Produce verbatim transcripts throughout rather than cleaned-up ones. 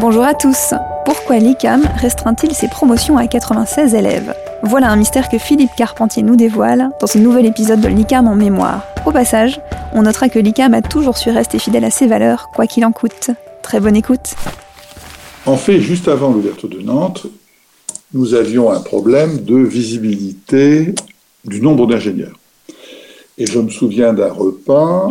Bonjour à tous. Pourquoi l'I C A M restreint-il ses promotions à quatre-vingt-seize élèves ? Voilà un mystère que Philippe Carpentier nous dévoile dans ce nouvel épisode de l'Icam en Mémoire. Au passage, on notera que l'I C A M a toujours su rester fidèle à ses valeurs, quoi qu'il en coûte. Très bonne écoute. En fait, juste avant l'ouverture de Nantes, nous avions un problème de visibilité du nombre d'ingénieurs. Et je me souviens d'un repas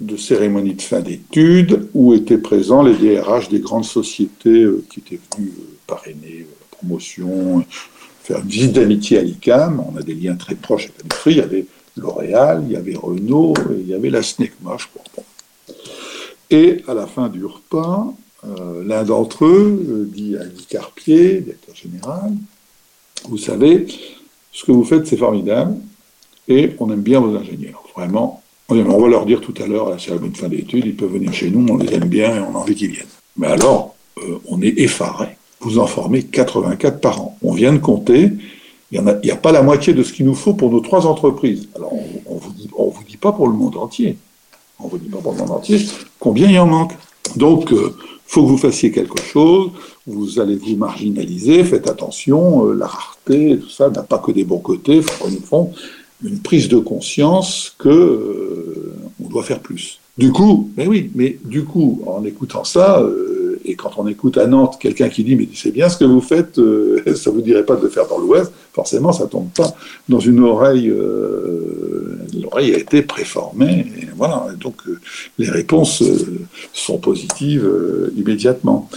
de cérémonie de fin d'études où étaient présents les D R H des grandes sociétés euh, qui étaient venus euh, parrainer euh, la promotion, faire une visite d'amitié à l'I C A M. On a des liens très proches avec l'industrie. Il y avait L'Oréal, il y avait Renault, et il y avait la SNECMA, je crois. Bon. Et à la fin du repas, euh, l'un d'entre eux euh, dit à Guy Carpier, directeur général, « Vous savez, ce que vous faites, c'est formidable, et on aime bien vos ingénieurs, vraiment. » On va leur dire tout à l'heure, c'est la bonne fin d'études, ils peuvent venir chez nous, on les aime bien et on a envie qu'ils viennent. Mais alors, euh, on est effarés. Vous en formez quatre-vingt-quatre par an. On vient de compter, il n'y a, a pas la moitié de ce qu'il nous faut pour nos trois entreprises. Alors, on ne vous, on vous dit pas pour le monde entier. On ne vous dit pas pour le monde entier combien il en manque. Donc, il euh, faut que vous fassiez quelque chose, vous allez vous marginaliser, faites attention, euh, la rareté, tout ça n'a pas que des bons côtés, il faut qu'on nous fonde une prise de conscience que euh, on doit faire plus. Du coup, mais oui, mais du coup, en écoutant ça, euh, et quand on écoute à Nantes quelqu'un qui dit « mais c'est bien ce que vous faites, euh, ça vous dirait pas de le faire dans l'Ouest », forcément ça tombe pas dans une oreille, euh, l'oreille a été préformée, et voilà, donc euh, les réponses euh, sont positives euh, immédiatement.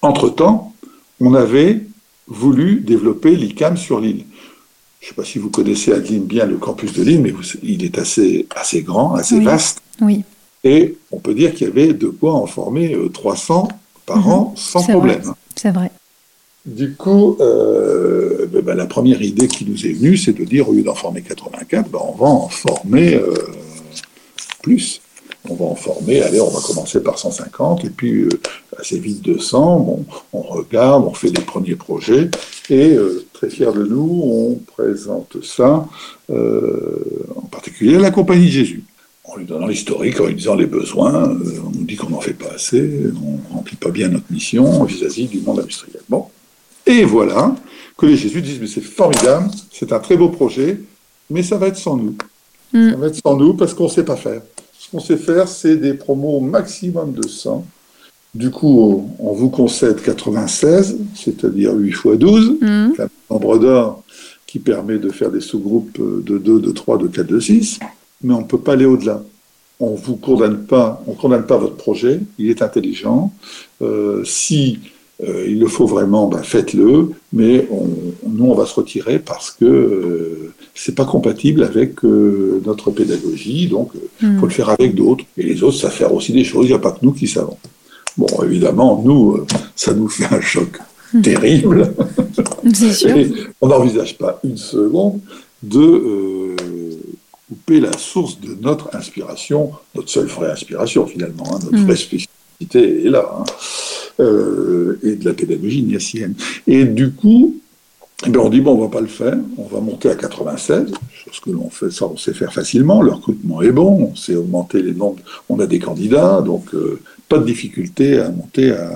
Entre-temps, on avait voulu développer l'I C A M sur Lille. Je ne sais pas si vous connaissez à Lille bien le campus de Lille, mais vous, il est assez, assez grand, assez oui. vaste. Oui. Et on peut dire qu'il y avait de quoi en former trois cents par mmh. an sans C'est problème. Vrai. C'est vrai. Du coup, euh, ben, ben, la première idée qui nous est venue, c'est de dire, au lieu d'en former quatre-vingt-quatre, ben, on va en former euh, plus. On va en former, allez, on va commencer par cent cinquante, et puis euh, assez vite deux cents, bon, on regarde, on fait les premiers projets, et euh, très fiers de nous, on présente ça, euh, en particulier à la Compagnie de Jésus, en lui donnant l'historique, en lui disant les besoins, euh, on nous dit qu'on n'en fait pas assez, on ne remplit pas bien notre mission vis-à-vis du monde industriel. Bon, et voilà que les Jésus disent, mais c'est formidable, c'est un très beau projet, mais ça va être sans nous, mm. ça va être sans nous parce qu'on ne sait pas faire. Ce qu'on sait faire, c'est des promos maximum de cent. Du coup, on vous concède quatre-vingt-seize, c'est-à-dire huit fois douze, mmh. c'est un nombre d'or qui permet de faire des sous-groupes de deux, de trois, de quatre, de six, mais on ne peut pas aller au-delà. On vous condamne pas, on condamne pas votre projet, il est intelligent. Euh, si euh, il le faut vraiment, ben faites-le, mais on, nous, on va se retirer parce que... Euh, c'est pas compatible avec euh, notre pédagogie, donc il mmh. faut le faire avec d'autres. Et les autres savent faire aussi des choses, il n'y a pas que nous qui savons. Bon, évidemment, nous, euh, ça nous fait un choc mmh. terrible. C'est sûr. Et on n'envisage pas une seconde de euh, couper la source de notre inspiration, notre seule vraie inspiration finalement, hein, notre mmh. vraie spécificité est là, hein. euh, et de la pédagogie ignatienne. Et du coup, Eh bien, on dit, bon, on ne va pas le faire, on va monter à quatre-vingt-seize, chose que l'on fait, ça, on sait faire facilement, le recrutement est bon, on sait augmenter les nombres, on a des candidats, donc euh, pas de difficulté à monter à,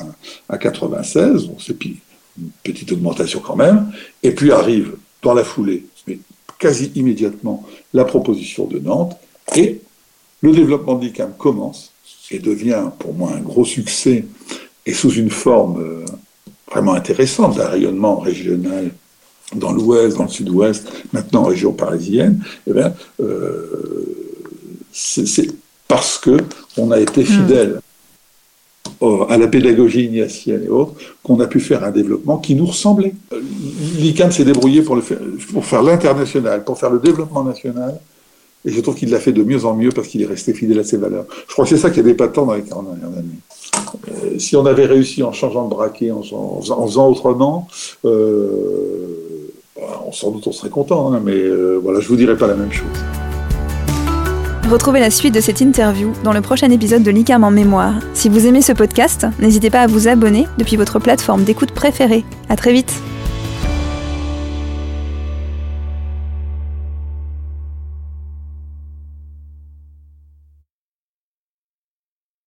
à quatre-vingt-seize, on sait, puis une petite augmentation quand même, et puis arrive dans la foulée, mais quasi immédiatement, la proposition de Nantes, et le développement de l'I C A M commence, et devient pour moi un gros succès, et sous une forme euh, vraiment intéressante d'un rayonnement régional, dans l'Ouest, dans le Sud-Ouest, maintenant en région parisienne, eh bien, euh, c'est, c'est parce que on a été fidèle mmh. à la pédagogie ignatienne et autres, qu'on a pu faire un développement qui nous ressemblait. L'I C A M s'est débrouillé pour, le faire, pour faire l'international, pour faire le développement national, et je trouve qu'il l'a fait de mieux en mieux parce qu'il est resté fidèle à ses valeurs. Je crois que c'est ça qu'il n'y avait pas tant dans les quarante dernières années. Euh, si on avait réussi en changeant de braquet, en, en, en faisant autrement, euh, sans doute on serait content, hein, mais euh, voilà, je vous dirai pas la même chose. Retrouvez la suite de cette interview dans le prochain épisode de l'Icam en Mémoire. Si vous aimez ce podcast, n'hésitez pas à vous abonner depuis votre plateforme d'écoute préférée. À très vite.